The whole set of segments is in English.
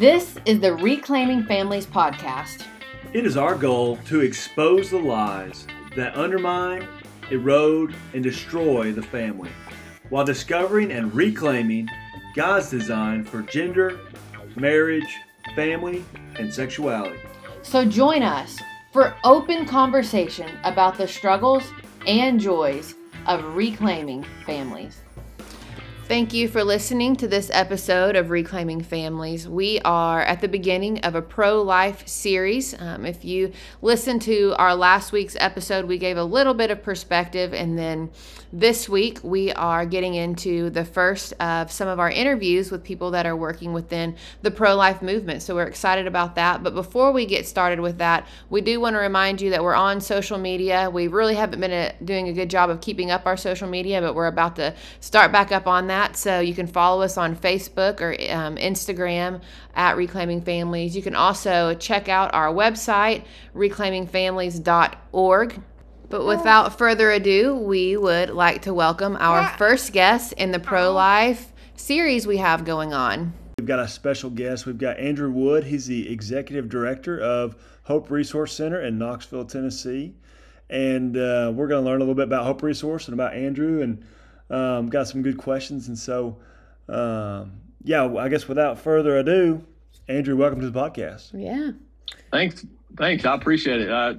This is the Reclaiming Families podcast. It is our goal to expose the lies that undermine, erode, and destroy the family, while discovering and reclaiming God's design for gender, marriage, family, and sexuality. So join us for open conversation about the struggles and joys of reclaiming families. Thank you for listening to this episode of Reclaiming Families. We are at the beginning of a pro-life series. If you listened to our last week's episode, we gave a little bit of perspective. And then this week, we are getting into the first of some of our interviews with people that are working within the pro-life movement. So we're excited about that. But before we get started with that, we do want to remind you that we're on social media. We really haven't been doing a good job of keeping up our social media, but we're about to start back up on that. So you can follow us on Facebook or Instagram at Reclaiming Families. You can also check out our website, reclaimingfamilies.org. But without further ado, we would like to welcome our first guest in the pro-life series we have going on. We've got a special guest. We've got Andrew Wood. He's the executive director of Hope Resource Center in Knoxville, Tennessee. And we're going to learn a little bit about Hope Resource and about Andrew, and got some good questions. And so, I guess without further ado, Andrew, welcome to the podcast. Yeah. Thanks. I appreciate it. I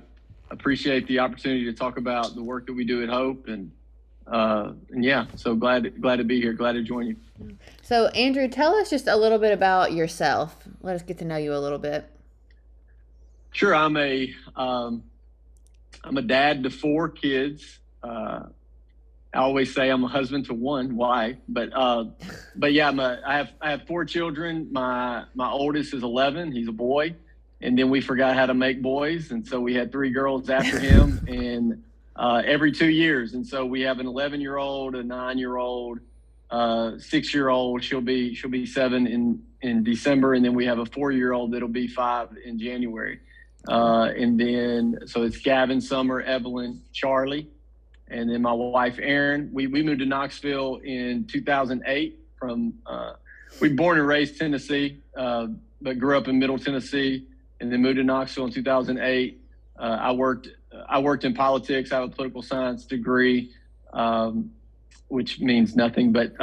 appreciate the opportunity to talk about the work that we do at Hope, and glad to be here. Glad to join you. So Andrew, tell us just a little bit about yourself. Let us get to know you a little bit. Sure. I'm a dad to 4 kids. I always say I'm a husband to 1 wife, but I have 4 children. My oldest is 11. He's a boy, and then we forgot how to make boys, and so we had 3 girls after him, and every 2 years. And so we have an 11-year-old, a 9-year-old, 6-year-old. She'll be 7 in December, and then we have a 4-year-old that'll be 5 in January. And then so it's Gavin, Summer, Evelyn, Charlie. And then my wife, Erin. We moved to Knoxville in 2008 from, we were born and raised Tennessee, but grew up in Middle Tennessee, and then moved to Knoxville in 2008. I worked in politics. I have a political science degree, which means nothing, but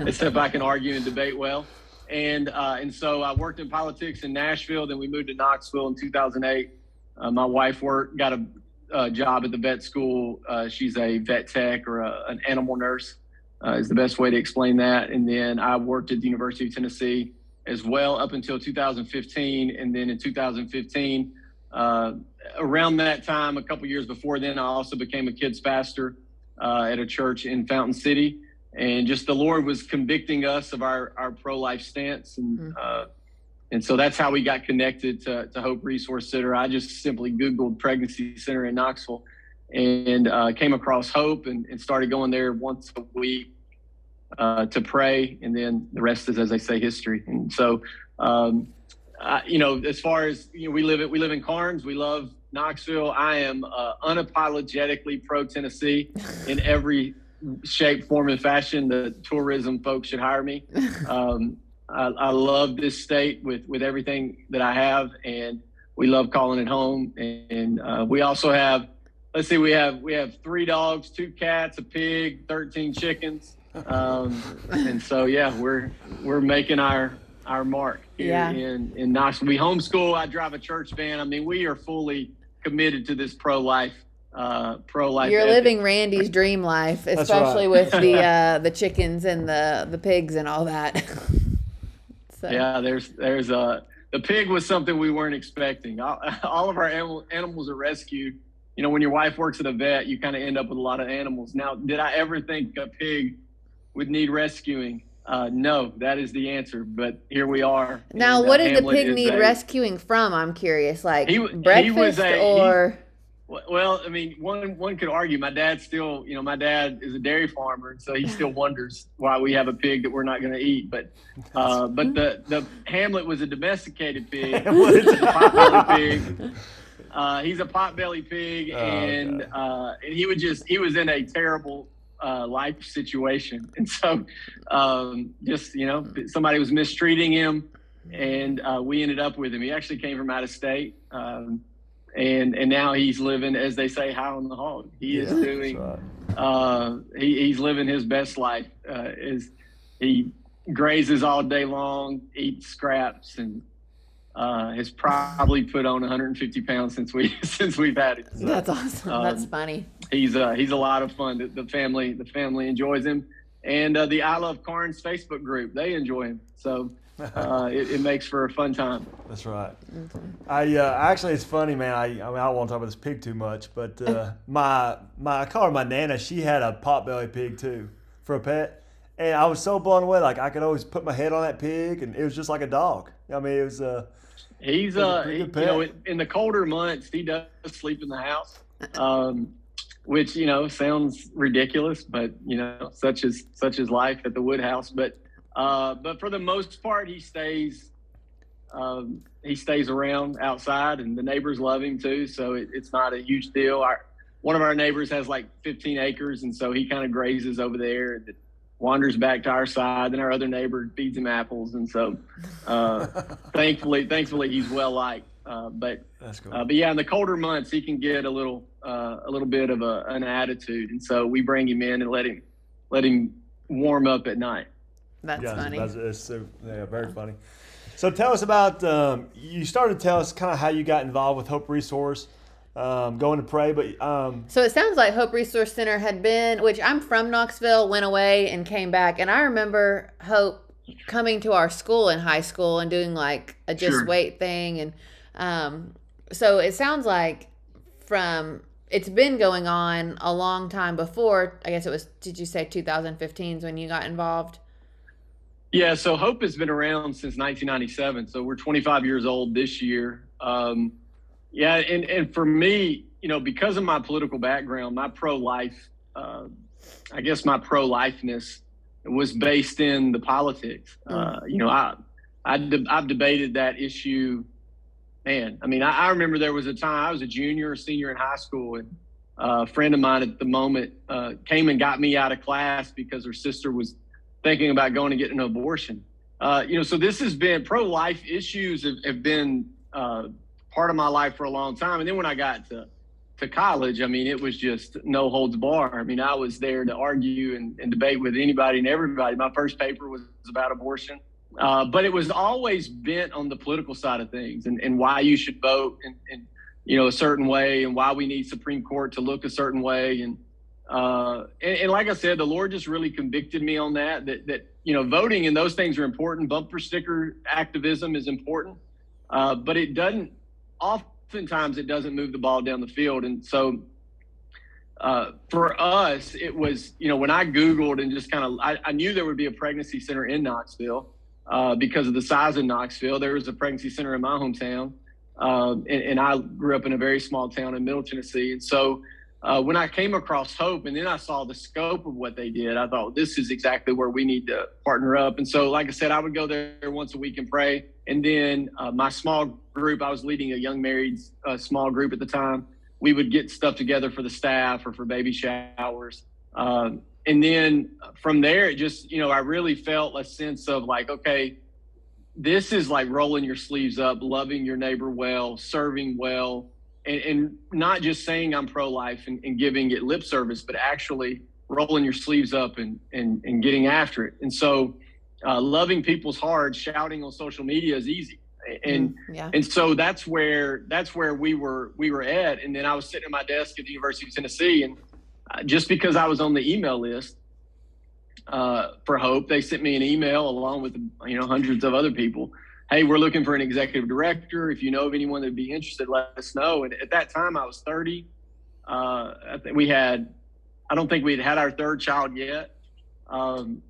except I can argue and debate well. And so I worked in politics in Nashville. Then we moved to Knoxville in 2008. My wife got a job at the vet school. She's a vet tech, or an animal nurse is the best way to explain that. And then I worked at the University of Tennessee as well up until 2015. And then in 2015, around that time, a couple years before then, I also became a kids pastor at a church in Fountain City. And just the Lord was convicting us of our pro-life stance. And so that's how we got connected to Hope Resource Center. I just simply Googled Pregnancy Center in Knoxville and came across Hope and started going there once a week to pray. And then the rest is, as they say, history. And so, as far as, we live in Carnes. We love Knoxville. I am unapologetically pro-Tennessee in every shape, form, and fashion. The tourism folks should hire me. I love this state with everything that I have, and we love calling it home. And we also have, we have 3 dogs, 2 cats, a pig, 13 chickens. And so, we're making our mark here in Knoxville. We homeschool. I drive a church van. I mean, we are fully committed to this pro-life. You're ethic. Living Randy's dream life, especially with the chickens and the pigs and all that. So. Yeah, there's the pig was something we weren't expecting. All of our animals are rescued. When your wife works at a vet, you kind of end up with a lot of animals. Now, did I ever think a pig would need rescuing? No, that is the answer. But here we are. Now, what did Hamlet the pig need rescuing from? I'm curious. Like breakfast. Well, I mean, one could argue. My dad still, my dad is a dairy farmer, so he still wonders why we have a pig that we're not going to eat. But the Hamlet was a domesticated pig. He's a potbelly pig. He's a potbelly pig, and he was in a terrible life situation, and so somebody was mistreating him. and we ended up with him. He actually came from out of state, and now he's living, as they say, high on the hog. He is doing, right. He's living his best life. He grazes all day long, eats scraps, and has probably put on 150 pounds since we've had him. So, that's awesome. That's funny. He's a lot of fun. The family enjoys him, and the I Love Carnes Facebook group, they enjoy him. So. It makes for a fun time. That's right. I actually, it's funny, man. I won't talk about this pig too much, but my I call her my Nana. She had a potbelly pig too for a pet, and I was so blown away. Like I could always put my head on that pig, and it was just like a dog. I mean, it was he's a pet. You know, in the colder months, he does sleep in the house, which sounds ridiculous, but such is life at the wood house, but. But for the most part, he stays around outside, and the neighbors love him too. So it's not a huge deal. One of our neighbors has like 15 acres, and so he kind of grazes over there and wanders back to our side. Then our other neighbor feeds him apples, and so thankfully he's well liked. But that's cool. But yeah, in the colder months, he can get a little bit of an attitude, and so we bring him in and let him warm up at night. That's funny. Very funny. So tell us about, you started to tell us kind of how you got involved with Hope Resource, going to pray. But so it sounds like Hope Resource Center had been, which I'm from Knoxville, went away and came back. And I remember Hope coming to our school in high school and doing like a just wait thing. And so it sounds like it's been going on a long time before, I guess it was, did you say 2015 is when you got involved? Yeah, so Hope has been around since 1997, so we're 25 years old this year. And for me, because of my political background, my pro-life, my pro-lifeness was based in the politics. I've debated that issue, man. I mean, I remember there was a time I was a junior or senior in high school, and a friend of mine at the moment came and got me out of class because her sister was thinking about going and getting an abortion. So this has been, pro-life issues have been part of my life for a long time. And then when I got to college, I mean, it was just no holds bar. I mean, I was there to argue and debate with anybody and everybody. My first paper was about abortion. But it was always bent on the political side of things and why you should vote in a certain way and why we need Supreme Court to look a certain way. And like I said, the Lord just really convicted me on that voting and those things are important. Bumper sticker activism is important, but it doesn't. Oftentimes, it doesn't move the ball down the field. And so, for us, it was when I Googled and just kind of I knew there would be a pregnancy center in Knoxville because of the size of Knoxville. There was a pregnancy center in my hometown, and I grew up in a very small town in Middle Tennessee, and so. When I came across Hope and then I saw the scope of what they did, I thought this is exactly where we need to partner up. And so, like I said, I would go there once a week and pray. And then my small group, I was leading a young married small group at the time. We would get stuff together for the staff or for baby showers. And then from there, it just, I really felt a sense of like, okay, this is like rolling your sleeves up, loving your neighbor well, serving well. And not just saying I'm pro-life and giving it lip service, but actually rolling your sleeves up and getting after it. And so loving people's hearts, shouting on social media is easy. And so that's where we were at. And then I was sitting at my desk at the University of Tennessee. And just because I was on the email list for Hope, they sent me an email along with, hundreds of other people. Hey, we're looking for an executive director. If you know of anyone that'd be interested, let us know. And at that time, I was 30. I don't think we'd had our third child yet. And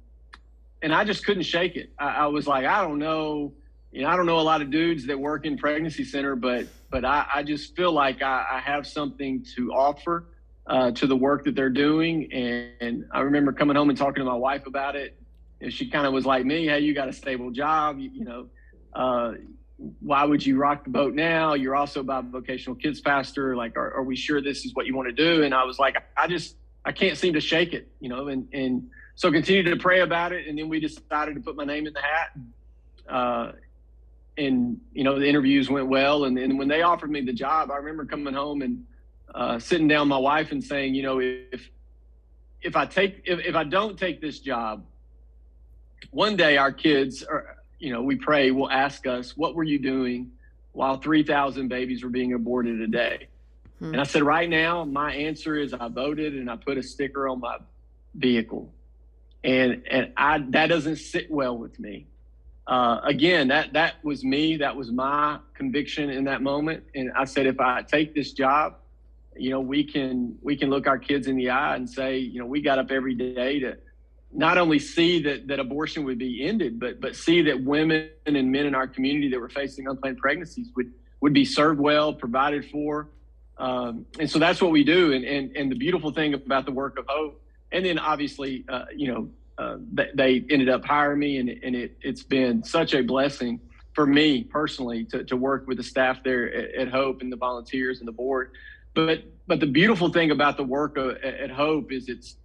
I just couldn't shake it. I was like, I don't know a lot of dudes that work in pregnancy center, but I just feel like I have something to offer to the work that they're doing. And I remember coming home and talking to my wife about it. And she kind of was like me, hey, you got a stable job, why would you rock the boat now? You're also by vocational kids pastor. Like, are we sure this is what you want to do? And I was like, I can't seem to shake it, and so continued to pray about it. And then we decided to put my name in the hat. and you know, the interviews went well. And when they offered me the job, I remember coming home and sitting down with my wife and saying, you know, if I don't take this job, one day our kids are, you know, we pray, will ask us, what were you doing while 3,000 babies were being aborted a day? Hmm. And I said, right now, my answer is I voted and I put a sticker on my vehicle. And that doesn't sit well with me. Again, that was me. That was my conviction in that moment. And I said, if I take this job, you know, we can look our kids in the eye and say, you know, we got up every day to not only see that abortion would be ended, but see that women and men in our community that were facing unplanned pregnancies would be served well, provided for. And so that's what we do. And the beautiful thing about the work of Hope, and then obviously, you know, they ended up hiring me, and it's been such a blessing for me personally to work with the staff there at Hope and the volunteers and the board. But the beautiful thing about the work at Hope is it's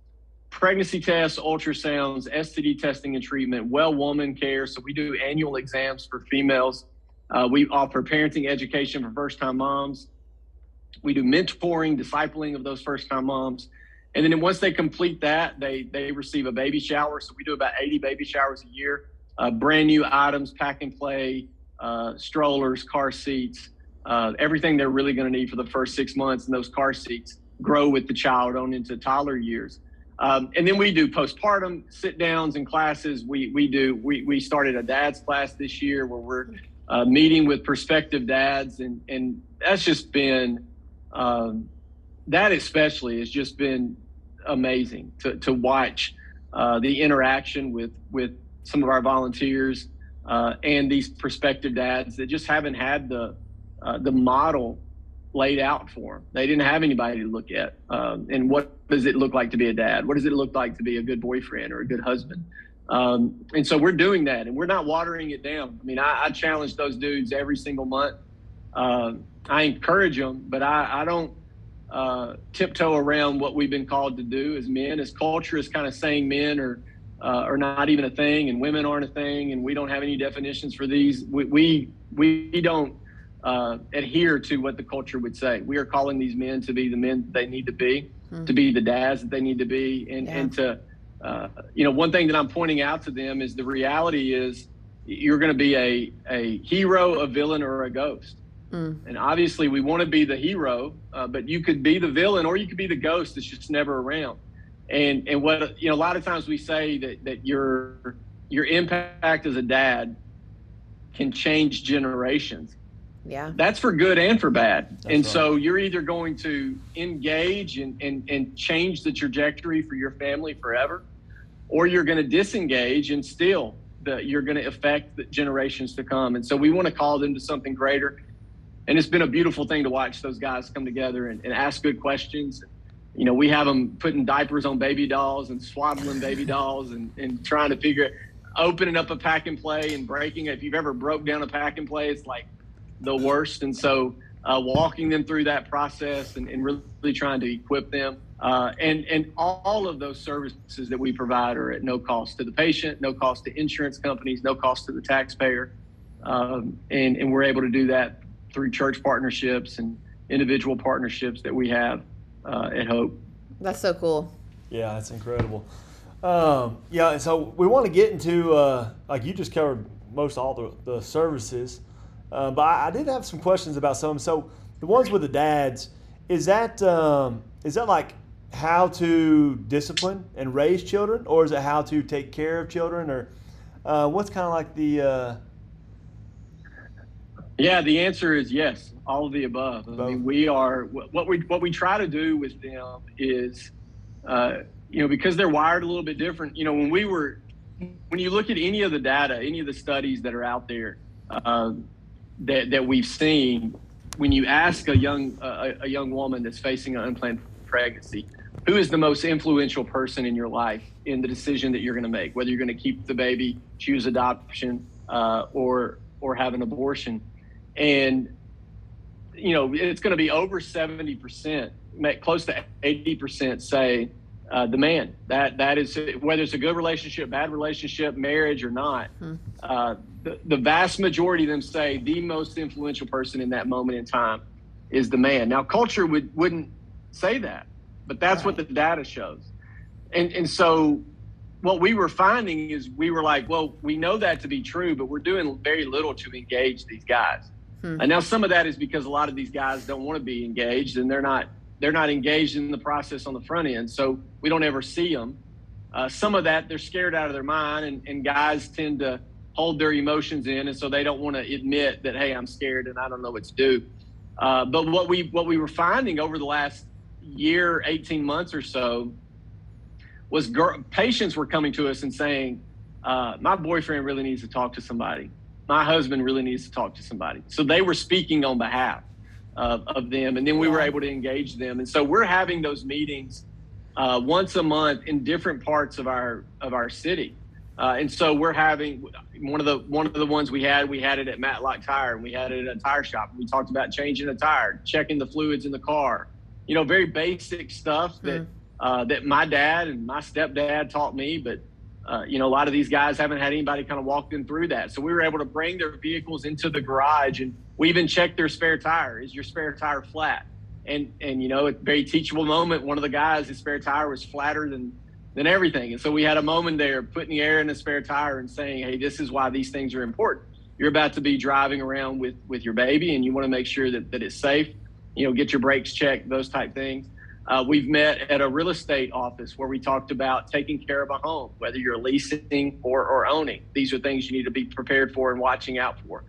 pregnancy tests, ultrasounds, STD testing and treatment, well woman care. So we do annual exams for females. We offer parenting education for first-time moms. We do mentoring, discipling of those first-time moms. And then once they complete that, they receive a baby shower. So we do about 80 baby showers a year, brand new items, pack and play, strollers, car seats, everything they're really going to need for the first 6 months. And those car seats grow with the child on into toddler years. And then we do postpartum sit downs and classes. We started a dad's class this year where we're meeting with prospective dads. And that's just been, that especially has just been amazing to watch the interaction with some of our volunteers and these prospective dads that just haven't had the model laid out for them. They didn't have anybody to look at. And what does it look like to be a dad? What does it look like to be a good boyfriend or a good husband? And so we're doing that, and we're not watering it down. I mean, I challenge those dudes every single month. I encourage them, but I don't tiptoe around what we've been called to do as men. As culture is kind of saying men are not even a thing, and women aren't a thing, and we don't have any definitions for these. We don't adhere to what the culture would say. We are calling these men to be the men that they need to be, to be the dads that they need to be, and to you know, one thing that I'm pointing out to them is the reality is you're going to be a hero, a villain, or a ghost. And obviously we want to be the hero, but you could be the villain or you could be the ghost that's just never around. And what, you know, a lot of times we say that your impact as a dad can change generations. Yeah. That's for good and for bad. That's and right. So you're either going to engage and change the trajectory for your family forever, or you're going to disengage and still you're going to affect the generations to come. And so we want to call them to something greater. And it's been a beautiful thing to watch those guys come together and ask good questions. You know, we have them putting diapers on baby dolls and swaddling baby dolls and trying to figure out, opening up a pack and play and breaking it. If you've ever broke down a pack and play, it's like the worst. And so walking them through that process and really trying to equip them. And all of those services that we provide are at no cost to the patient, no cost to insurance companies, no cost to the taxpayer. And we're able to do that through church partnerships and individual partnerships that we have at Hope. That's so cool. Yeah, that's incredible. Yeah, so we want to get into, like you just covered most all the services, but I did have some questions about some. So the ones with the dads, is that like how to discipline and raise children, or is it how to take care of children, or what's kind of like the... Yeah, the answer is yes, all of the above. I mean, what we try to do with them is, you know, because they're wired a little bit different. You know, when you look at any of the data, any of the studies that are out there that we've seen, when you ask a young woman that's facing an unplanned pregnancy, who is the most influential person in your life in the decision that you're going to make, whether you're going to keep the baby, choose adoption, or have an abortion. And, you know, it's going to be over 70%, close to 80% say the man. That is, whether it's a good relationship, bad relationship, marriage or not, the vast majority of them say the most influential person in that moment in time is the man. Now, culture wouldn't say that, but that's right. What the data shows. And so what we were finding is we were like, well, we know that to be true, but we're doing very little to engage these guys. And now some of that is because a lot of these guys don't want to be engaged, and they're not engaged in the process on the front end. So we don't ever see them. Some of that, they're scared out of their mind, and guys tend to hold their emotions in. And so they don't want to admit that, hey, I'm scared and I don't know what to do. But what we were finding over the last year, 18 months or so, was patients were coming to us and saying, my boyfriend really needs to talk to somebody. My husband really needs to talk to somebody. So they were speaking on behalf of them, and then we were able to engage them. And so we're having those meetings once a month in different parts of our city. And so we're having one of the ones we had it at Matlock Tire, and we had it at a tire shop. We talked about changing a tire, checking the fluids in the car, very basic stuff that that my dad and my stepdad taught me, but a lot of these guys haven't had anybody kind of walk them through that. So we were able to bring their vehicles into the garage, and we even checked their spare tire. Is your spare tire flat? And at a very teachable moment, one of the guys, his spare tire was flatter than everything. And so we had a moment there putting air in the spare tire and saying, hey, this is why these things are important. You're about to be driving around with your baby, and you want to make sure that it's safe. Get your brakes checked, those type things. We've met at a real estate office where we talked about taking care of a home, whether you're leasing or owning. These are things you need to be prepared for and watching out for.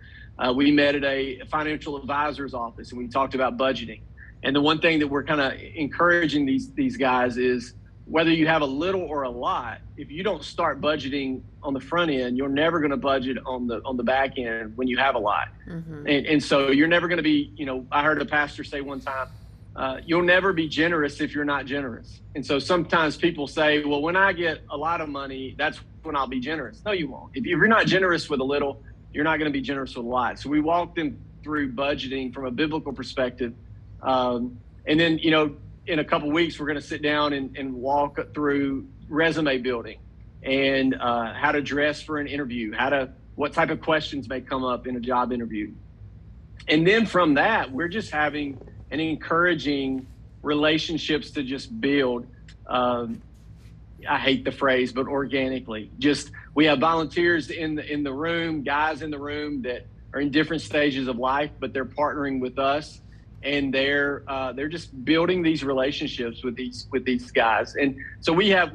We met at a financial advisor's office, and we talked about budgeting. And the one thing that we're kind of encouraging these guys is, whether you have a little or a lot, if you don't start budgeting on the front end, you're never going to budget on the back end when you have a lot. Mm-hmm. And so you're never going to be, I heard a pastor say one time, you'll never be generous if you're not generous. And so sometimes people say, well, when I get a lot of money, that's when I'll be generous. No, you won't. If you're not generous with a little, you're not going to be generous with a lot. So we walked them through budgeting from a biblical perspective. And then, in a couple of weeks, we're going to sit down and walk through resume building and how to dress for an interview, what type of questions may come up in a job interview. And then from that, we're just having and encouraging relationships to just build, I hate the phrase, but organically. Just, we have volunteers in the room, guys in the room that are in different stages of life, but they're partnering with us, and they're just building these relationships with these guys. And so we have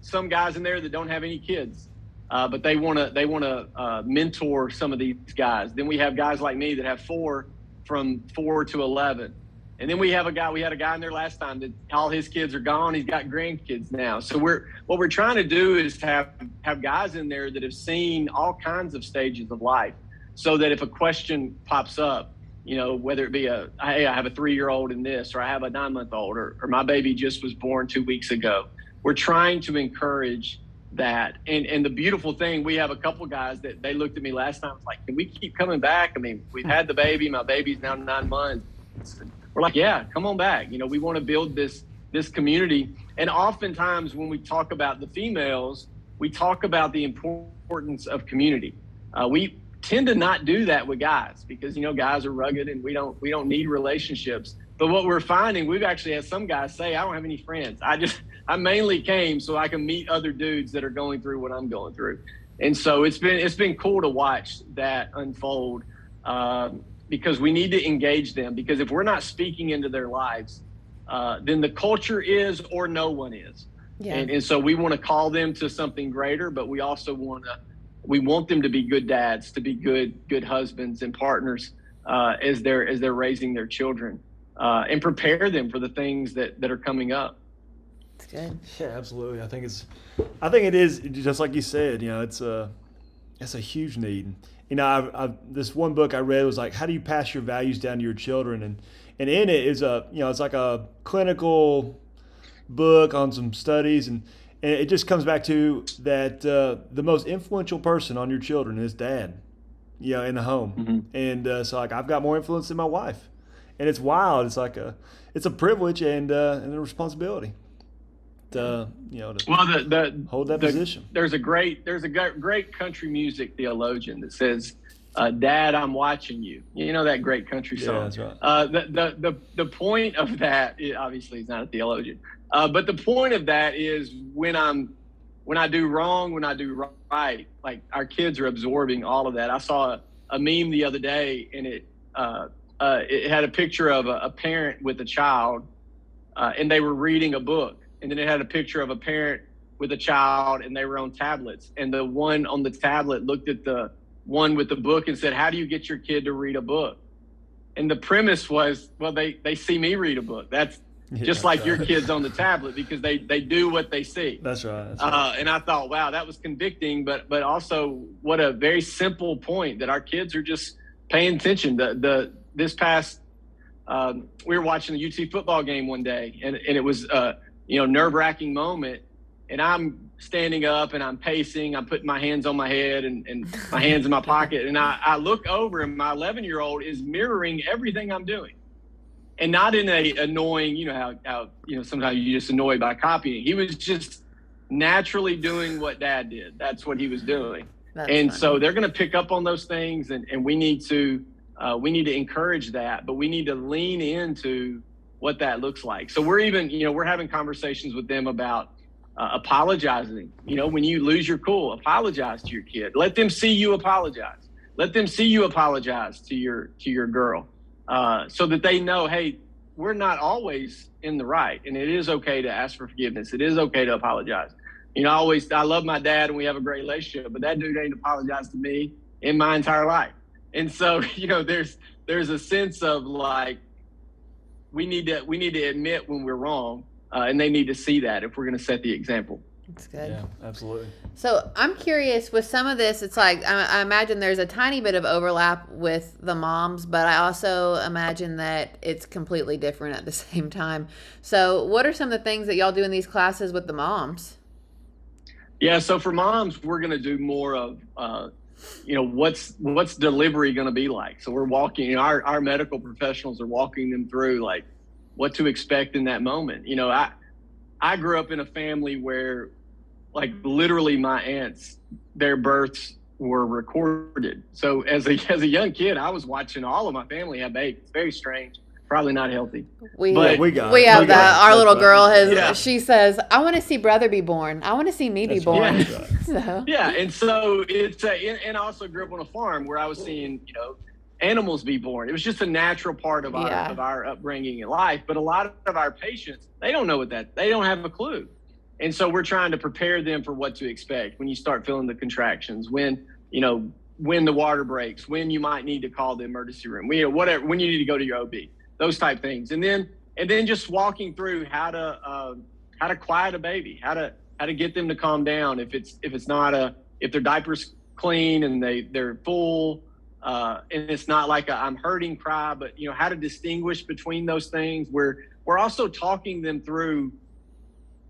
some guys in there that don't have any kids, but they want to mentor some of these guys. Then we have guys like me that have four, from 4 to 11. And then we had a guy in there last time that all his kids are gone. He's got grandkids now. So what we're trying to do is have guys in there that have seen all kinds of stages of life, so that if a question pops up, whether it be hey, I have a 3-year-old in this, or I have a 9-month-old, or my baby just was born 2 weeks ago. We're trying to encourage that. And the beautiful thing, we have a couple guys that they looked at me last time, like, can we keep coming back? I mean, we've had the baby, my baby's now 9 months. We're like, yeah, come on back. We want to build this community. And oftentimes when we talk about the females, we talk about the importance of community. We tend to not do that with guys because, guys are rugged and we don't need relationships. But what we're finding, we've actually had some guys say, I don't have any friends. I mainly came so I can meet other dudes that are going through what I'm going through. And so it's been cool to watch that unfold because we need to engage them, because if we're not speaking into their lives, then the culture is or no one is. Yeah. And so we want to call them to something greater, but we also want them to be good dads, to be good husbands and partners as they're raising their children and prepare them for the things that are coming up. It's good. Yeah, absolutely. I think it is just like you said. It's a huge need. This one book I read was like, how do you pass your values down to your children? And in it is it's like a clinical book on some studies, and it just comes back to that the most influential person on your children is dad. In the home, mm-hmm. and so like I've got more influence than my wife, and it's wild. It's like it's a privilege and a responsibility. to hold that position. There's a great country music theologian that says, "Dad, I'm watching you." You know that great country song. Yeah, that's right. The point of that, obviously, he's not a theologian, but the point of that is when I do wrong, when I do right, like our kids are absorbing all of that. I saw a meme the other day, and it had a picture of a parent with a child, and they were reading a book. And then it had a picture of a parent with a child, and they were on tablets. And the one on the tablet looked at the one with the book and said, "How do you get your kid to read a book?" And the premise was, well, they see me read a book. That's just like your kids on the tablet, because they do what they see. That's right. That's right. And I thought, wow, that was convicting, but also what a very simple point that our kids are just paying attention. This past, we were watching the UT football game one day, and it was nerve-wracking moment. And I'm standing up and I'm pacing. I'm putting my hands on my head and my hands in my pocket. And I look over, and my 11-year-old is mirroring everything I'm doing. And not in a annoying, how sometimes you just annoy by copying. He was just naturally doing what Dad did. That's what he was doing. That's and funny. So they're going to pick up on those things, and we need to encourage that, but we need to lean into what that looks like. So we're even, we're having conversations with them about apologizing. When you lose your cool, apologize to your kid. Let them see you apologize. Let them see you apologize to your girl. So that they know, hey, we're not always in the right, and it is okay to ask for forgiveness. It is okay to apologize. I love my dad, and we have a great relationship, but that dude ain't apologized to me in my entire life. And so, there's a sense of like, we need to admit when we're wrong, and they need to see that if we're going to set the example. That's good. Yeah, absolutely. So I'm curious with some of this, it's like I imagine there's a tiny bit of overlap with the moms, but I also imagine that it's completely different at the same time. So what are some of the things that y'all do in these classes with the moms? Yeah, so for moms, we're going to do more of, what's delivery going to be like? So we're walking, our medical professionals are walking them through like what to expect in that moment. I grew up in a family where, like, literally my aunts, their births were recorded. So as a young kid, I was watching all of my family have babies. Very strange. Probably not healthy. We have that. Our little girl has. Yeah. She says, "I want to see brother be born. I want to see me be born." Yeah. And so it's and I also grew up on a farm where I was seeing animals be born. It was just a natural part of our upbringing in life. But a lot of our patients, they don't know what that, they don't have a clue. And so we're trying to prepare them for what to expect when you start feeling the contractions, when the water breaks, when you might need to call the emergency room, when you need to go to your OB, those type things. And then just walking through how to quiet a baby, how to get them to calm down if their diaper's clean and they're full. And it's not like I'm hurting cry, but how to distinguish between those things. We're also talking them through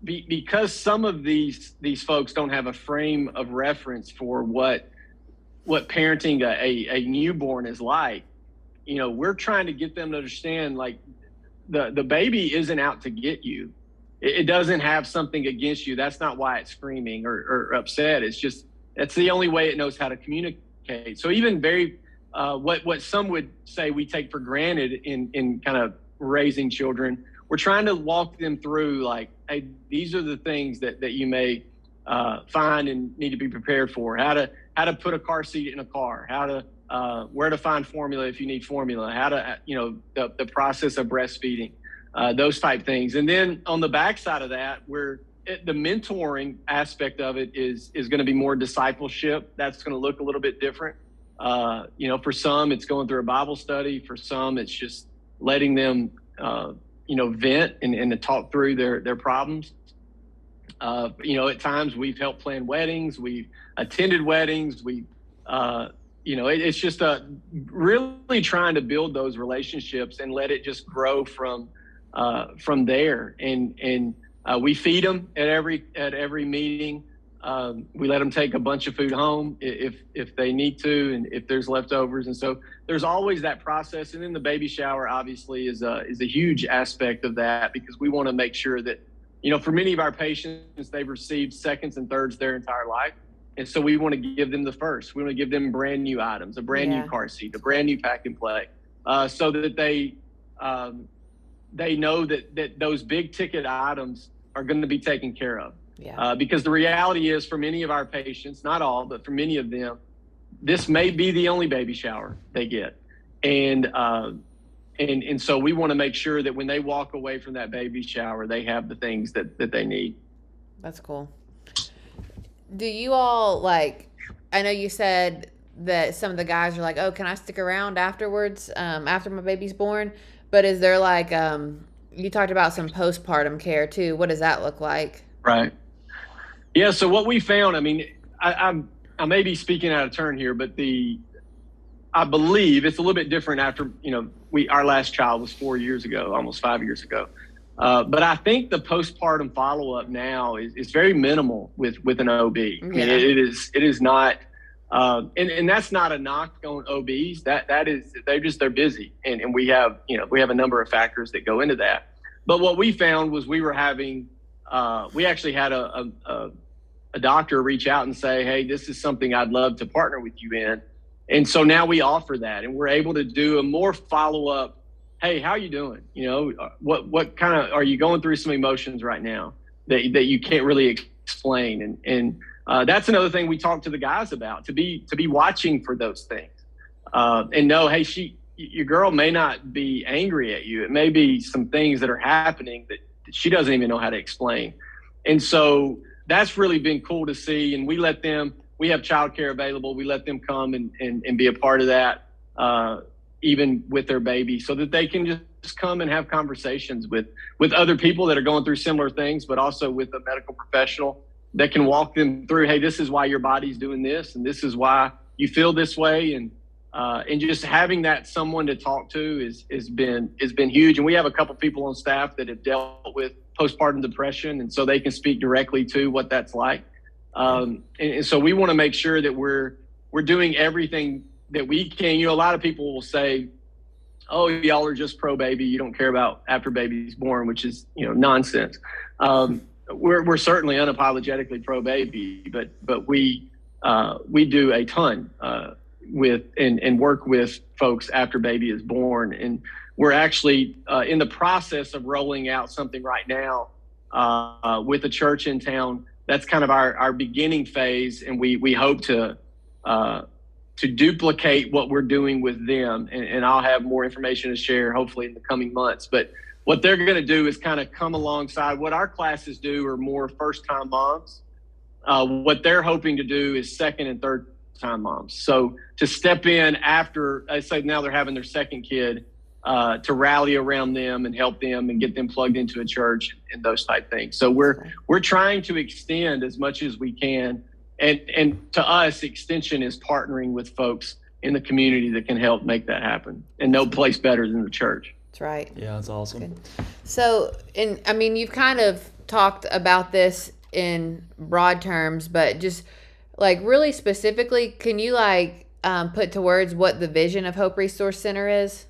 because some of these folks don't have a frame of reference for what parenting a newborn is like. We're trying to get them to understand like the baby isn't out to get you. It doesn't have something against you. That's not why it's screaming or upset. It's just, that's the only way it knows how to communicate. So even very, what some would say we take for granted in kind of raising children, we're trying to walk them through like, hey, these are the things that you may find and need to be prepared for. How to put a car seat in a car. Where to find formula if you need formula. The process of breastfeeding. Those type things. And then on the backside of that, the mentoring aspect of it is going to be more discipleship. That's going to look a little bit different. For some, it's going through a Bible study. For some, it's just letting them, vent and to talk through their problems. At times we've helped plan weddings. We've attended weddings. It's just really trying to build those relationships and let it just grow from there. And we feed them at every meeting. We let them take a bunch of food home if they need to, and if there's leftovers. And so there's always that process. And then the baby shower obviously is a huge aspect of that, because we want to make sure that You know, for many of our patients, they've received seconds and thirds their entire life. And so we want to give them the first. We want to give them brand new items, a brand new car seat, a brand new pack and play, so that they know that those big ticket items are going to be taken care of. Yeah. Because the reality is, for many of our patients, not all, but for many of them, this may be the only baby shower they get. And so we want to make sure that when they walk away from that baby shower, they have the things that they need. That's cool. Do you all, like, I know you said that some of the guys are like, oh, can I stick around afterwards, after my baby's born? But is there like, you talked about some postpartum care too. What does that look like? Right. Yeah. So what we found, I mean, I may be speaking out of turn here, but I believe it's a little bit different after, you know, our last child was 4 years ago, almost 5 years ago. But I think the postpartum follow-up now is very minimal with an OB. Yeah. I mean, it is not, and that's not a knock on OBs. They're busy. And we have a number of factors that go into that. But what we found was we were having, we actually had a doctor reach out and say, hey, this is something I'd love to partner with you in. And so now we offer that, and we're able to do a more follow-up. Hey, how are you doing? You know, what kind of, are you going through some emotions right now that you can't really explain? And that's another thing we talk to the guys about, to be watching for those things, and know, hey, your girl may not be angry at you. It may be some things that are happening that she doesn't even know how to explain. And so that's really been cool to see. And we have childcare available. We let them come and be a part of that, even with their baby, so that they can just come and have conversations with other people that are going through similar things, but also with a medical professional that can walk them through, hey, this is why your body's doing this, and this is why you feel this way. And just having that someone to talk to has been huge. And we have a couple people on staff that have dealt with postpartum depression, and so they can speak directly to what that's like. And so we want to make sure that we're doing everything that we can. You know, a lot of people will say, oh, y'all are just pro baby. You don't care about after baby's born, which is, you know, nonsense. We're certainly unapologetically pro baby, but we do a ton, with and work with folks after baby is born. And we're actually in the process of rolling out something right now with a church in town. That's kind of our beginning phase, and we hope to duplicate what we're doing with them. And I'll have more information to share, hopefully, in the coming months. But what they're going to do is kind of come alongside what our classes do are more first-time moms. What they're hoping to do is second and third-time moms. So to step in after, I say now they're having their second kid, to rally around them and help them and get them plugged into a church and those type things. So we're trying to extend as much as we can. And to us, extension is partnering with folks in the community that can help make that happen. And no place better than the church. That's right. Yeah, that's awesome. Good. So, and I mean, you've kind of talked about this in broad terms, but just like really specifically, can you like put to words what the vision of Hope Resource Center is?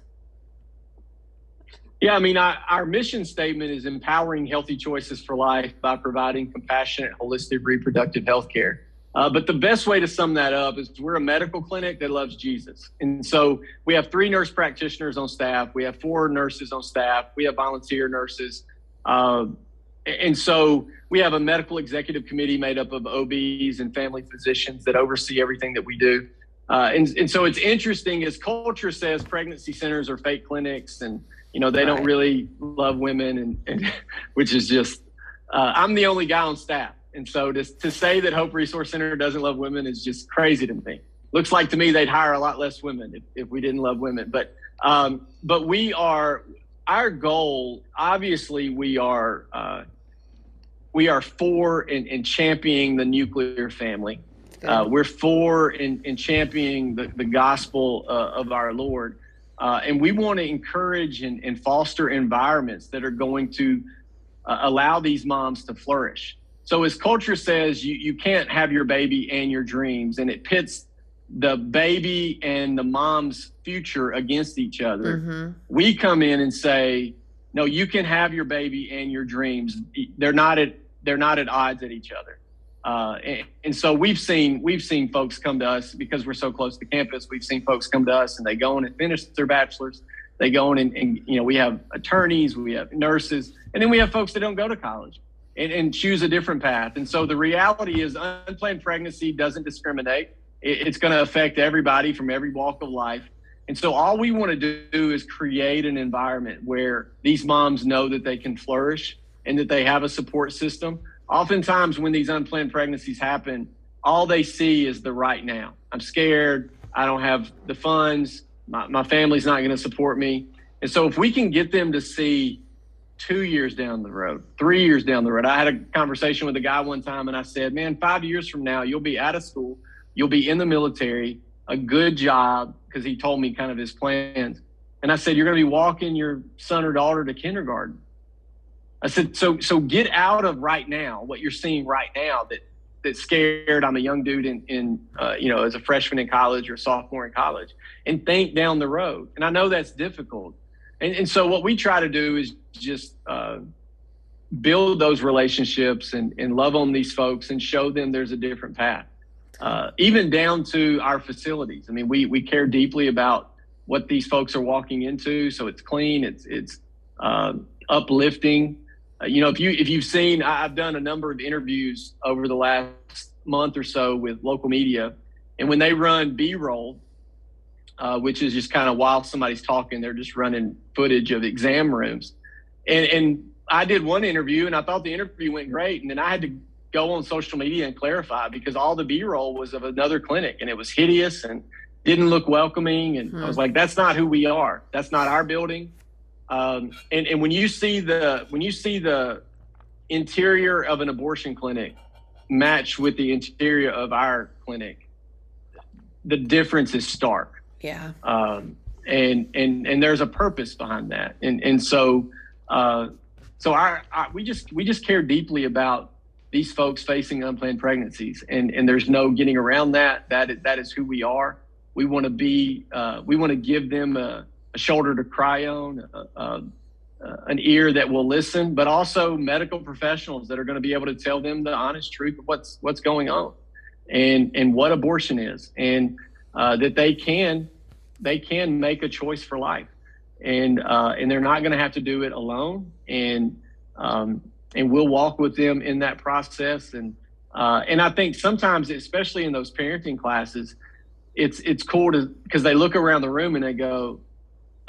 Yeah, I mean, our mission statement is empowering healthy choices for life by providing compassionate, holistic, reproductive health care. But the best way to sum that up is we're a medical clinic that loves Jesus. And so we have 3 nurse practitioners on staff. We have 4 nurses on staff. We have volunteer nurses. And so we have a medical executive committee made up of OBs and family physicians that oversee everything that we do. And so it's interesting, as culture says, pregnancy centers are fake clinics, and, you know, they don't really love women, and which is just, I'm the only guy on staff. And so to say that Hope Resource Center doesn't love women is just crazy to me. Looks like to me they'd hire a lot less women if we didn't love women. But our goal, obviously we are for and championing the nuclear family. We're for and championing the gospel of our Lord. And we want to encourage and foster environments that are going to allow these moms to flourish. So as culture says, you can't have your baby and your dreams, and it pits the baby and the mom's future against each other. Mm-hmm. We come in and say, No, you can have your baby and your dreams. They're not at odds at each other. And so we've seen folks come to us because we're so close to campus. We've seen folks come to us and they go in and finish their bachelor's. They go in and you know, we have attorneys, we have nurses, and then we have folks that don't go to college and choose a different path. And so the reality is unplanned pregnancy doesn't discriminate. It's going to affect everybody from every walk of life. And so all we want to do is create an environment where these moms know that they can flourish and that they have a support system. Oftentimes when these unplanned pregnancies happen, all they see is the right now. I'm scared. I don't have the funds. My family's not going to support me. And so if we can get them to see 2 years down the road, 3 years down the road. I had a conversation with a guy one time and I said, man, 5 years from now, you'll be out of school. You'll be in the military, a good job, because he told me kind of his plans. And I said, you're going to be walking your son or daughter to kindergarten. I said, so get out of right now, what you're seeing right now that's scared. I'm a young dude in as a freshman in college or sophomore in college, and think down the road. And I know that's difficult. And so what we try to do is just build those relationships and love on these folks and show them there's a different path, even down to our facilities. I mean, we care deeply about what these folks are walking into. So it's clean, it's uplifting. If you've seen, I've done a number of interviews over the last month or so with local media, and when they run B-roll, which is just kind of while somebody's talking, they're just running footage of exam rooms. And I did one interview and I thought the interview went great. And then I had to go on social media and clarify because all the B-roll was of another clinic and it was hideous and didn't look welcoming. And I was like, that's not who we are. That's not our building. And when you see the interior of an abortion clinic match with the interior of our clinic, the difference is stark. Yeah. And there's a purpose behind that. And so we just care deeply about these folks facing unplanned pregnancies, and there's no getting around that. That is who we are. We want to be, give them a shoulder to cry on, an ear that will listen, but also medical professionals that are going to be able to tell them the honest truth of what's going on and what abortion is. That they can make a choice for life, and they're not going to have to do it alone. And we'll walk with them in that process. And I think sometimes, especially in those parenting classes, it's cool because they look around the room and they go,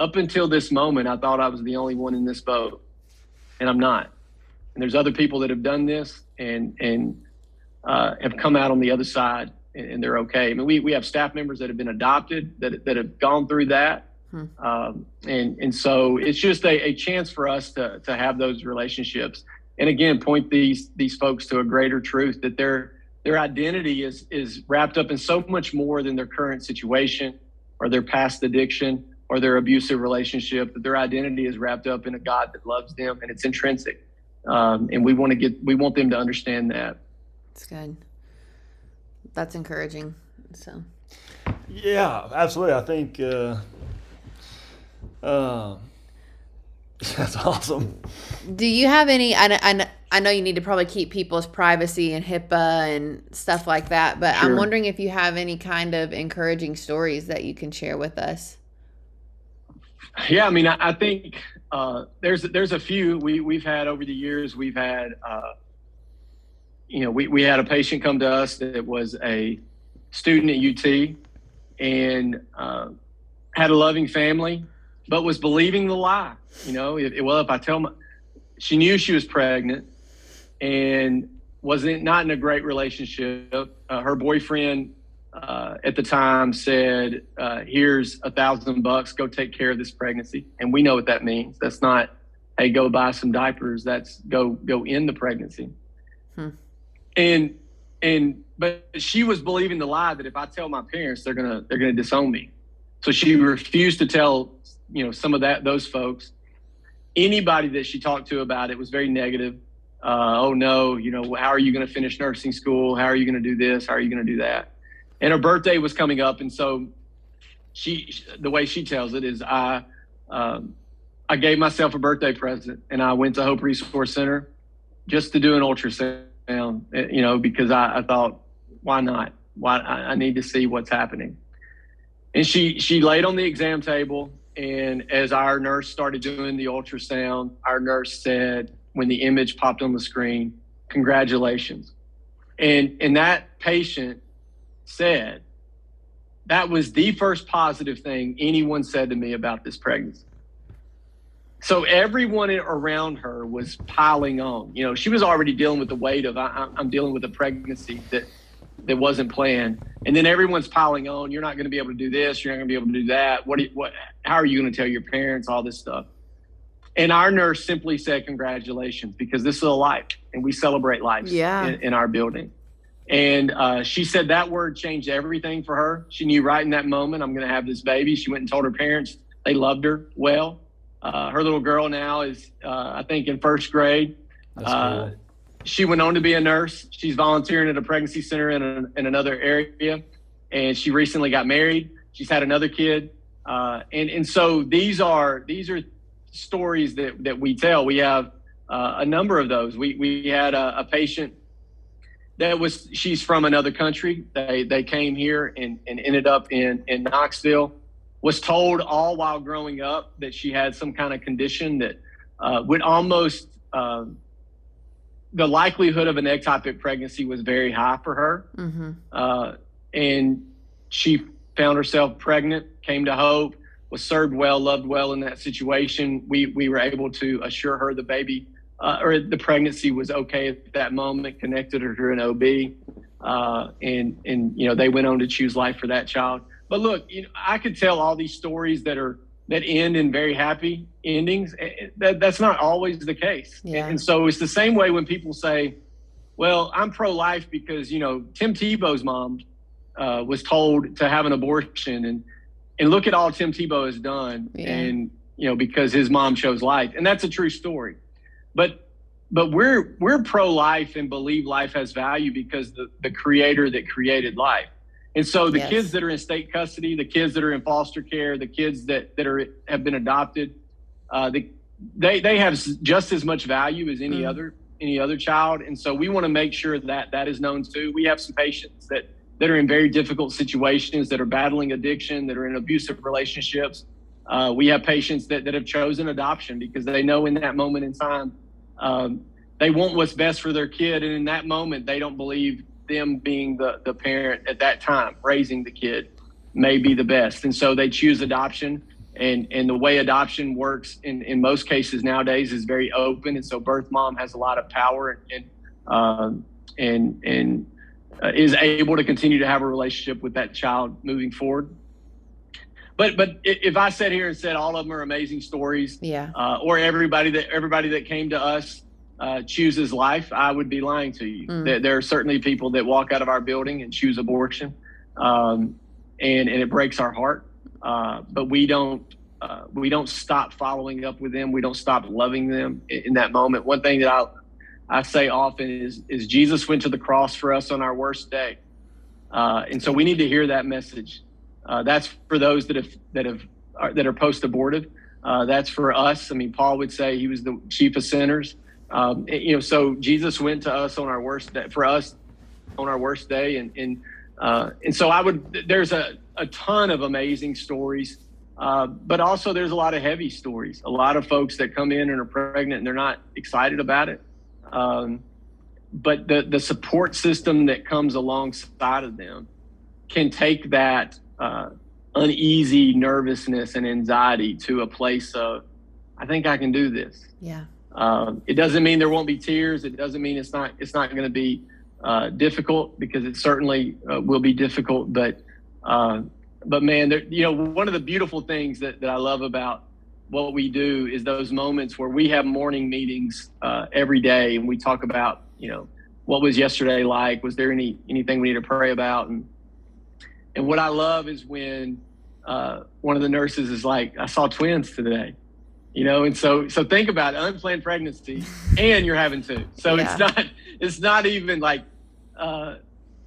up until this moment, I thought I was the only one in this boat, and I'm not. And there's other people that have done this and have come out on the other side. And they're okay. I mean, we have staff members that have been adopted that have gone through that. And so it's just a chance for us to have those relationships. And again, point these folks to a greater truth that their identity is wrapped up in so much more than their current situation or their past addiction or their abusive relationship, that their identity is wrapped up in a God that loves them and it's intrinsic. And we want them to understand that. That's good. That's encouraging. So, yeah, absolutely. I think that's awesome. Do you have any? I know you need to probably keep people's privacy and HIPAA and stuff like that, but sure. I'm wondering if you have any kind of encouraging stories that you can share with us. Yeah, I mean, I think there's a few we've had over the years. We've had. We had a patient come to us that was a student at UT and had a loving family, but was believing the lie. She knew she was pregnant and wasn't not in a great relationship. Her boyfriend at the time said, "Here's $1,000. Go take care of this pregnancy." And we know what that means. That's not, "Hey, go buy some diapers." That's go end the pregnancy. But she was believing the lie that if I tell my parents, they're gonna disown me. So she refused to tell, some of those folks. Anybody that she talked to about it was very negative. Oh no, how are you gonna finish nursing school? How are you gonna do this? How are you gonna do that? And her birthday was coming up, and so the way she tells it is, I gave myself a birthday present and I went to Hope Resource Center just to do an ultrasound, you know, because I thought, why not? Why I need to see what's happening. And she laid on the exam table. And as our nurse started doing the ultrasound, our nurse said, when the image popped on the screen, "Congratulations." And that patient said, that was the first positive thing anyone said to me about this pregnancy. So everyone around her was piling on. You know, she was already dealing with the weight of, I'm dealing with a pregnancy that wasn't planned. And then everyone's piling on. You're not going to be able to do this. You're not going to be able to do that. How are you going to tell your parents, all this stuff? And our nurse simply said, "Congratulations," because this is a life and we celebrate life in our building. And she said that word changed everything for her. She knew right in that moment, I'm going to have this baby. She went and told her parents. They loved her well. Her little girl now is, I think, in first grade. That's cool. She went on to be a nurse. She's volunteering at a pregnancy center in another area. And she recently got married. She's had another kid. And so these are stories that we tell. We have a number of those. We had a patient that was, she's from another country. They came here and ended up in Knoxville, was told all while growing up that she had some kind of condition that would almost, the likelihood of an ectopic pregnancy was very high for her. Mm-hmm. And she found herself pregnant, came to Hope, was served well, loved well in that situation. We were able to assure her the baby or the pregnancy was okay at that moment, connected her to an OB. And you know, they went on to choose life for that child. But look, you know, I could tell all these stories that end in very happy endings. That's not always the case. Yeah. And so it's the same way when people say, well, I'm pro-life because, you know, Tim Tebow's mom was told to have an abortion and look at all Tim Tebow has done. Yeah. And, you know, because his mom chose life. And that's a true story. But we're pro-life and believe life has value because the creator that created life. And so the kids that are in state custody, the kids that are in foster care, the kids that have been adopted, they have just as much value as any other child. And so we want to make sure that is known too. We have some patients that are in very difficult situations, that are battling addiction, that are in abusive relationships. We have patients that have chosen adoption because they know in that moment in time they want what's best for their kid, and in that moment they don't believe them being the parent at that time, raising the kid, may be the best. And so they choose adoption. And the way adoption works in most cases nowadays is very open. And so birth mom has a lot of power and is able to continue to have a relationship with that child moving forward. But if I sat here and said all of them are amazing stories, or everybody that came to us chooses life, I would be lying to you. There are certainly people that walk out of our building and choose abortion, and it breaks our heart. But we don't stop following up with them. We don't stop loving them in that moment. One thing that I say often is Jesus went to the cross for us on our worst day, and so we need to hear that message. That's for those that are post abortive. That's for us. I mean, Paul would say he was the chief of sinners. You know, so Jesus went to us on our worst day, for us on our worst day. And so there's a ton of amazing stories, but also there's a lot of heavy stories, a lot of folks that come in and are pregnant and they're not excited about it. But the support system that comes alongside of them can take that uneasy nervousness and anxiety to a place of, I think I can do this. Yeah. It doesn't mean there won't be tears. It doesn't mean it's not going to be difficult, because it certainly will be difficult. But man, you know, one of the beautiful things that I love about what we do is those moments where we have morning meetings every day, and we talk about, you know, what was yesterday like? Was there anything we need to pray about? And what I love is when one of the nurses is like, "I saw twins today." You know, and so think about it, unplanned pregnancy and you're having two. So it's not even like,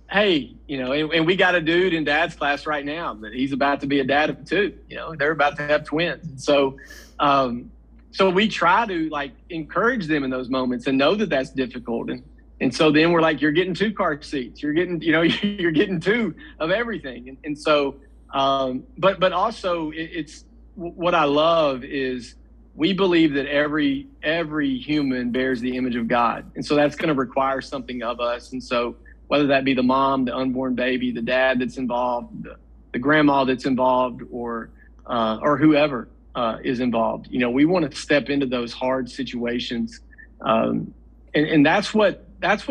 hey, you know, and we got a dude in dad's class right now that he's about to be a dad of two, you know, they're about to have twins. And so So we try to like encourage them in those moments and know that that's difficult. And so then we're like, you're getting two car seats, you're getting, you know, you're getting two of everything. And so, but also it's what I love is we believe that every human bears the image of God. And so that's going to require something of us. And so whether that be the mom, the unborn baby, the dad that's involved, the grandma that's involved, or whoever is involved, you know, we want to step into those hard situations. And that's what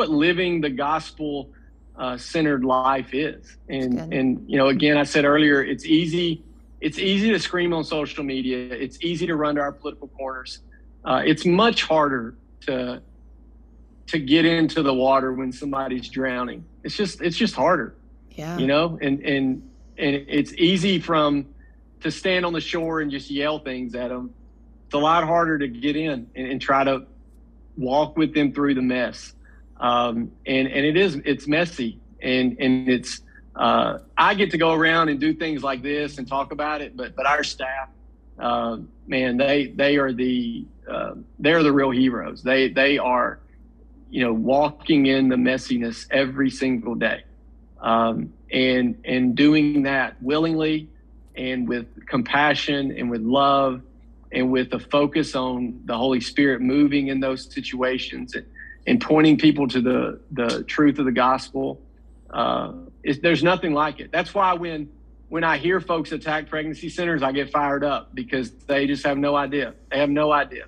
living the gospel centered life is. And, you know, again, I said earlier, it's easy to scream on social media. It's easy to run to our political corners. It's much harder to get into the water when somebody's drowning. It's just harder, yeah. You know, and it's easy to stand on the shore and just yell things at them. It's a lot harder to get in and try to walk with them through the mess. And it's messy and it's, I get to go around and do things like this and talk about it, but our staff, man, they're the real heroes. They are, you know, walking in the messiness every single day, and doing that willingly and with compassion and with love and with a focus on the Holy Spirit moving in those situations and pointing people to the truth of the gospel. There's nothing like it. That's why when I hear folks attack pregnancy centers, I get fired up because they just have no idea. They have no idea.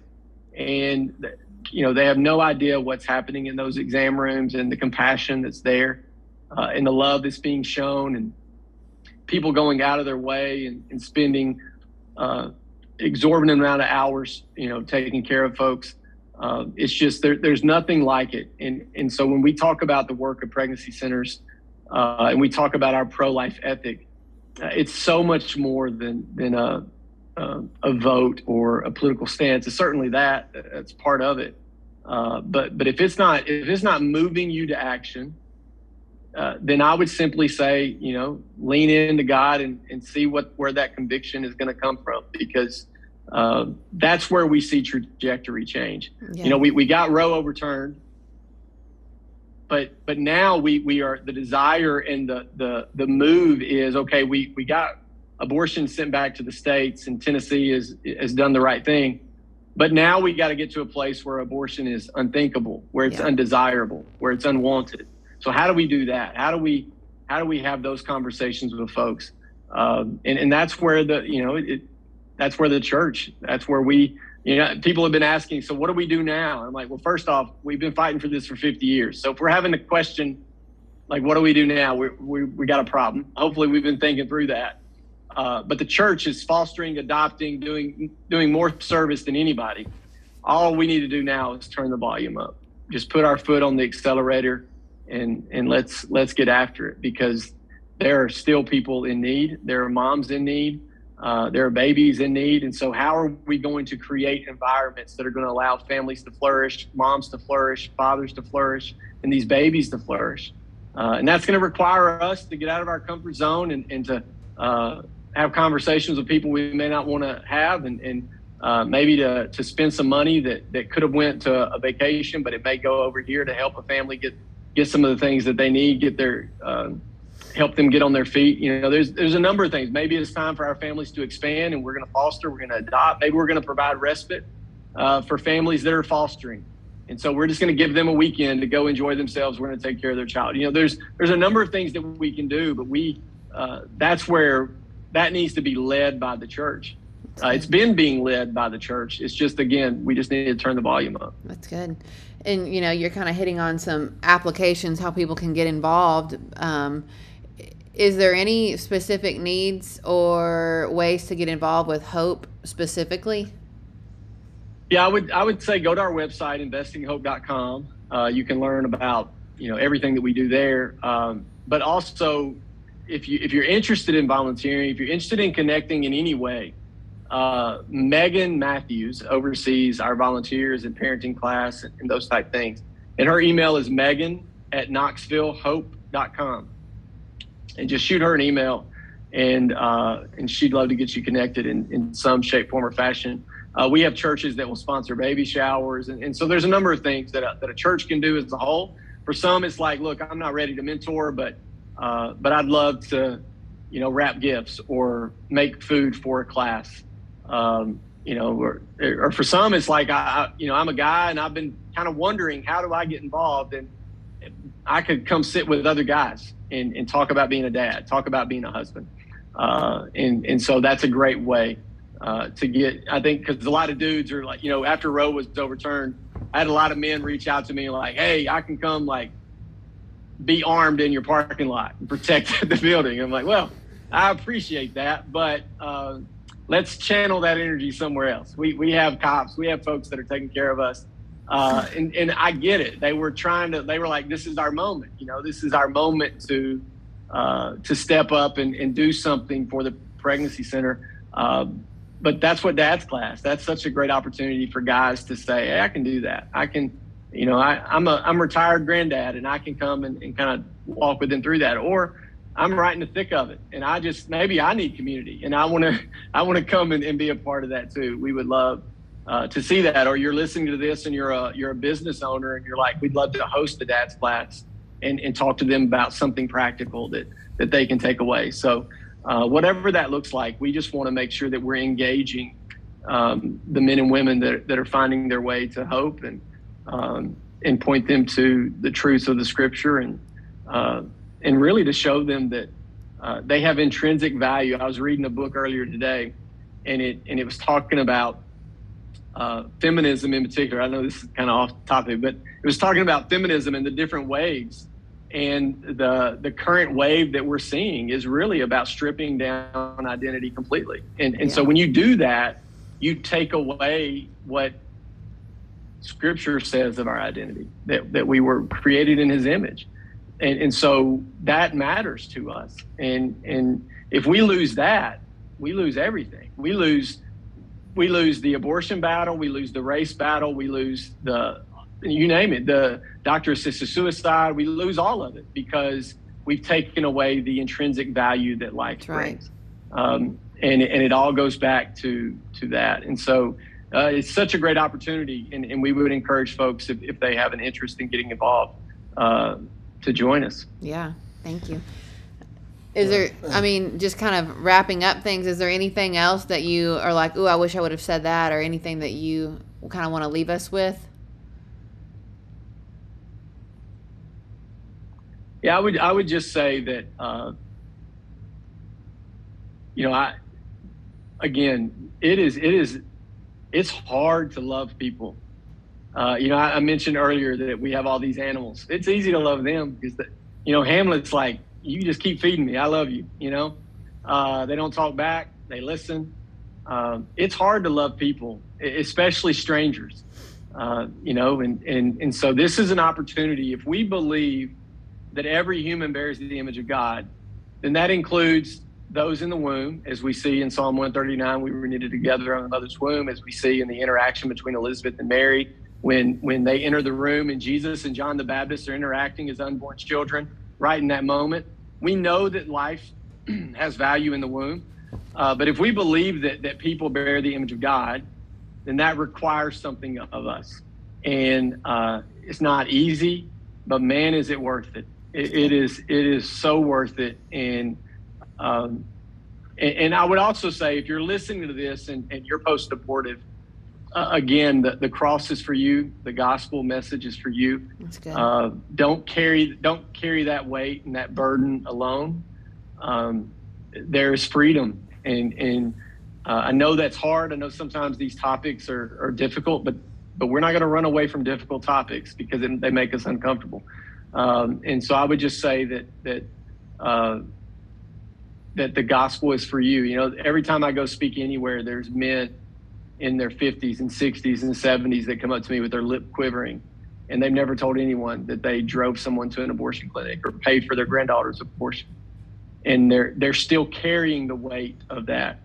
And, you know, they have no idea what's happening in those exam rooms and the compassion that's there and the love that's being shown and people going out of their way and spending exorbitant amount of hours, you know, taking care of folks. It's just there's nothing like it. And so when we talk about the work of pregnancy centers, and we talk about our pro-life ethic, it's so much more than a vote or a political stance. It's certainly that's part of it. But if it's not moving you to action, then I would simply say, you know, lean into God and see where that conviction is going to come from, because that's where we see trajectory change. Yeah. You know, we got Roe overturned. But now we are, the desire and the move is, okay, we got abortion sent back to the states and Tennessee has done the right thing. But now we got to get to a place where abortion is unthinkable, where it's undesirable, where it's unwanted. So how do we do that? How do we have those conversations with folks? And that's where that's where the church, that's where we, you know, people have been asking, so what do we do now? I'm like, well, first off, we've been fighting for this for 50 years. So if we're having the question, like, what do we do now? We got a problem. Hopefully we've been thinking through that. But the church is fostering, adopting, doing more service than anybody. All we need to do now is turn the volume up. Just put our foot on the accelerator and let's get after it, because there are still people in need. There are moms in need. There are babies in need. And so how are we going to create environments that are going to allow families to flourish, moms to flourish, fathers to flourish, and these babies to flourish? And that's going to require us to get out of our comfort zone and to have conversations with people we may not want to have, and maybe to spend some money that could have went to a vacation, but it may go over here to help a family get some of the things that they need, get their help them get on their feet. You know, there's a number of things. Maybe it's time for our families to expand, and we're going to foster, we're going to adopt. Maybe we're going to provide respite for families that are fostering. And so we're just going to give them a weekend to go enjoy themselves. We're going to take care of their child. You know, there's a number of things that we can do, but that's where that needs to be led by the church. It's been being led by the church. It's just, again, we just need to turn the volume up. That's good. And, you know, you're kind of hitting on some applications, how people can get involved. Is there any specific needs or ways to get involved with Hope specifically? Yeah, I would say go to our website, investinghope.com. You can learn about, you know, everything that we do there. But also, if you're interested in volunteering, if you're interested in connecting in any way, Megan Matthews oversees our volunteers and parenting class and those type things. And her email is megan@knoxvillehope.com. And just shoot her an email, and she'd love to get you connected in some shape, form, or fashion. We have churches that will sponsor baby showers. And so there's a number of things that a church can do as a whole. For some, it's like, look, I'm not ready to mentor, but I'd love to, wrap gifts or make food for a class. Or for some, it's like, I'm a guy and I've been kind of wondering, how do I get involved? And I could come sit with other guys and talk about being a dad, talk about being a husband. And so that's a great way to get, I think, because a lot of dudes are like, after Roe was overturned, I had a lot of men reach out to me like, hey, I can come be armed in your parking lot and protect the building. I'm like, well, I appreciate that, but let's channel that energy somewhere else. We have cops, we have folks that are taking care of us. And I get it. They were like, this is our moment. This is our moment to step up and do something for the pregnancy center. But that's what dad's class. That's such a great opportunity for guys to say, hey, I can do that. I can, I'm a retired granddad and I can come and kind of walk with them through that. Or I'm right in the thick of it. And I just, maybe I need community and I want to come and be a part of that too. We would love to see that. Or you're listening to this and you're a business owner and you're like, we'd love to host the dad's class and talk to them about something practical that they can take away. So, whatever that looks like, we just want to make sure that we're engaging the men and women that are finding their way to hope and point them to the truths of the scripture and really to show them that they have intrinsic value. I was reading a book earlier today, and it was talking about feminism in particular. I know this is kind of off topic, but it was talking about feminism and the different waves. And the current wave that we're seeing is really about stripping down identity completely. And so when you do that, you take away what scripture says of our identity, that we were created in his image. And so that matters to us. And if we lose that, we lose everything. We lose the abortion battle, we lose the race battle, we lose you name it, the doctor-assisted suicide, we lose all of it because we've taken away the intrinsic value that life brings. And it all goes back to that. And so it's such a great opportunity, and we would encourage folks, if they have an interest in getting involved, to join us. Yeah, thank you. Is there, just kind of wrapping up things, is there anything else that you are like, ooh, I wish I would have said that, or anything that you kind of want to leave us with? Yeah, I would just say that, it's hard to love people. I mentioned earlier that we have all these animals. It's easy to love them because, Hamlet's like, you just keep feeding me. I love you, They don't talk back. They listen. It's hard to love people, especially strangers, and so this is an opportunity. If we believe that every human bears the image of God, then that includes those in the womb, as we see in Psalm 139, we were knitted together on the mother's womb, as we see in the interaction between Elizabeth and Mary, when they enter the room and Jesus and John the Baptist are interacting as unborn children right in that moment. We know that life has value in the womb, but if we believe that people bear the image of God, then that requires something of us. And it's not easy, but man, is it worth it. It is so worth it. And I would also say, if you're listening to this and you're post-abortive, again, the cross is for you. The gospel message is for you. That's good. Don't carry that weight and that burden alone. There is freedom. And I know that's hard. I know sometimes these topics are difficult, but we're not going to run away from difficult topics because they make us uncomfortable. And so I would just say that the gospel is for you. Every time I go speak anywhere, there's men in their 50s and 60s and 70s that come up to me with their lip quivering, and they've never told anyone that they drove someone to an abortion clinic or paid for their granddaughter's abortion. And they're still carrying the weight of that.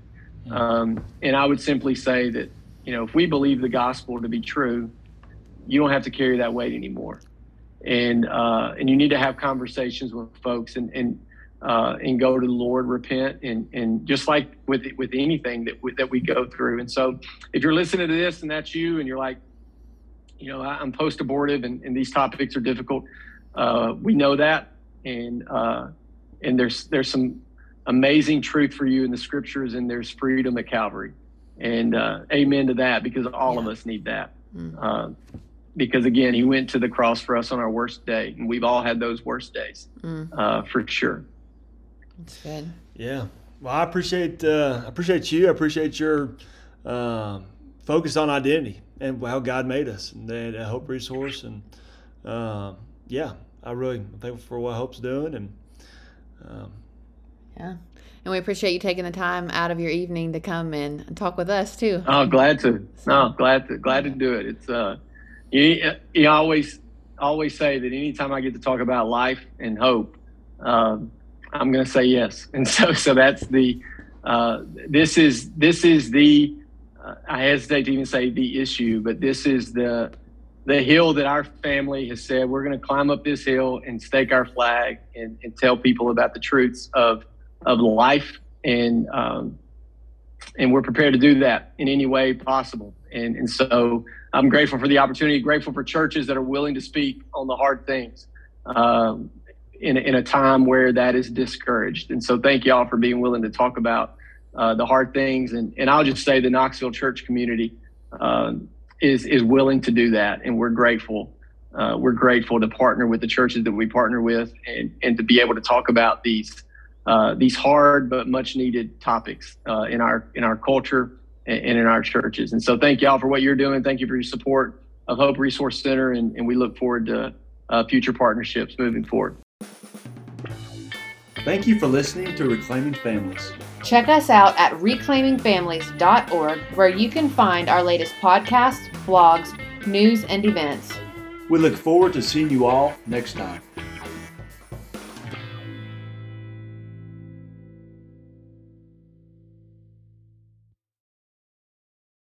And I would simply say that, if we believe the gospel to be true, you don't have to carry that weight anymore. And you need to have conversations with folks. And and go to the Lord, repent, and just like with anything that we go through. And so if you're listening to this and that's you, and you're like, you know, I'm post-abortive and these topics are difficult. We know that. And there's some amazing truth for you in the scriptures, and there's freedom at Calvary. And amen to that, because all of us need that. Because again, he went to the cross for us on our worst day, and we've all had those worst days, for sure. That's good. Yeah. Well, I appreciate you. I appreciate your focus on identity and how God made us, and that Hope Resource. And I really am thankful for what Hope's doing. And and we appreciate you taking the time out of your evening to come and talk with us too. Oh, glad to. No, glad to do it. It's you always say that anytime I get to talk about life and hope, I'm going to say yes. And so that's the this is the I hesitate to even say the issue, but this is the hill that our family has said we're going to climb up this hill and stake our flag and tell people about the truths of life, and we're prepared to do that in any way possible. And so I'm grateful for the opportunity, grateful for churches that are willing to speak on the hard things in a time where that is discouraged. And so thank you all for being willing to talk about the hard things. And I'll just say the Knoxville church community is willing to do that. And we're grateful. We're grateful to partner with the churches that we partner with, and to be able to talk about these hard but much needed topics in our culture and in our churches. And so thank y'all for what you're doing. Thank you for your support of Hope Resource Center. And we look forward to future partnerships moving forward. Thank you for listening to Reclaiming Families. Check us out at reclaimingfamilies.org, where you can find our latest podcasts, blogs, news, and events. We look forward to seeing you all next time.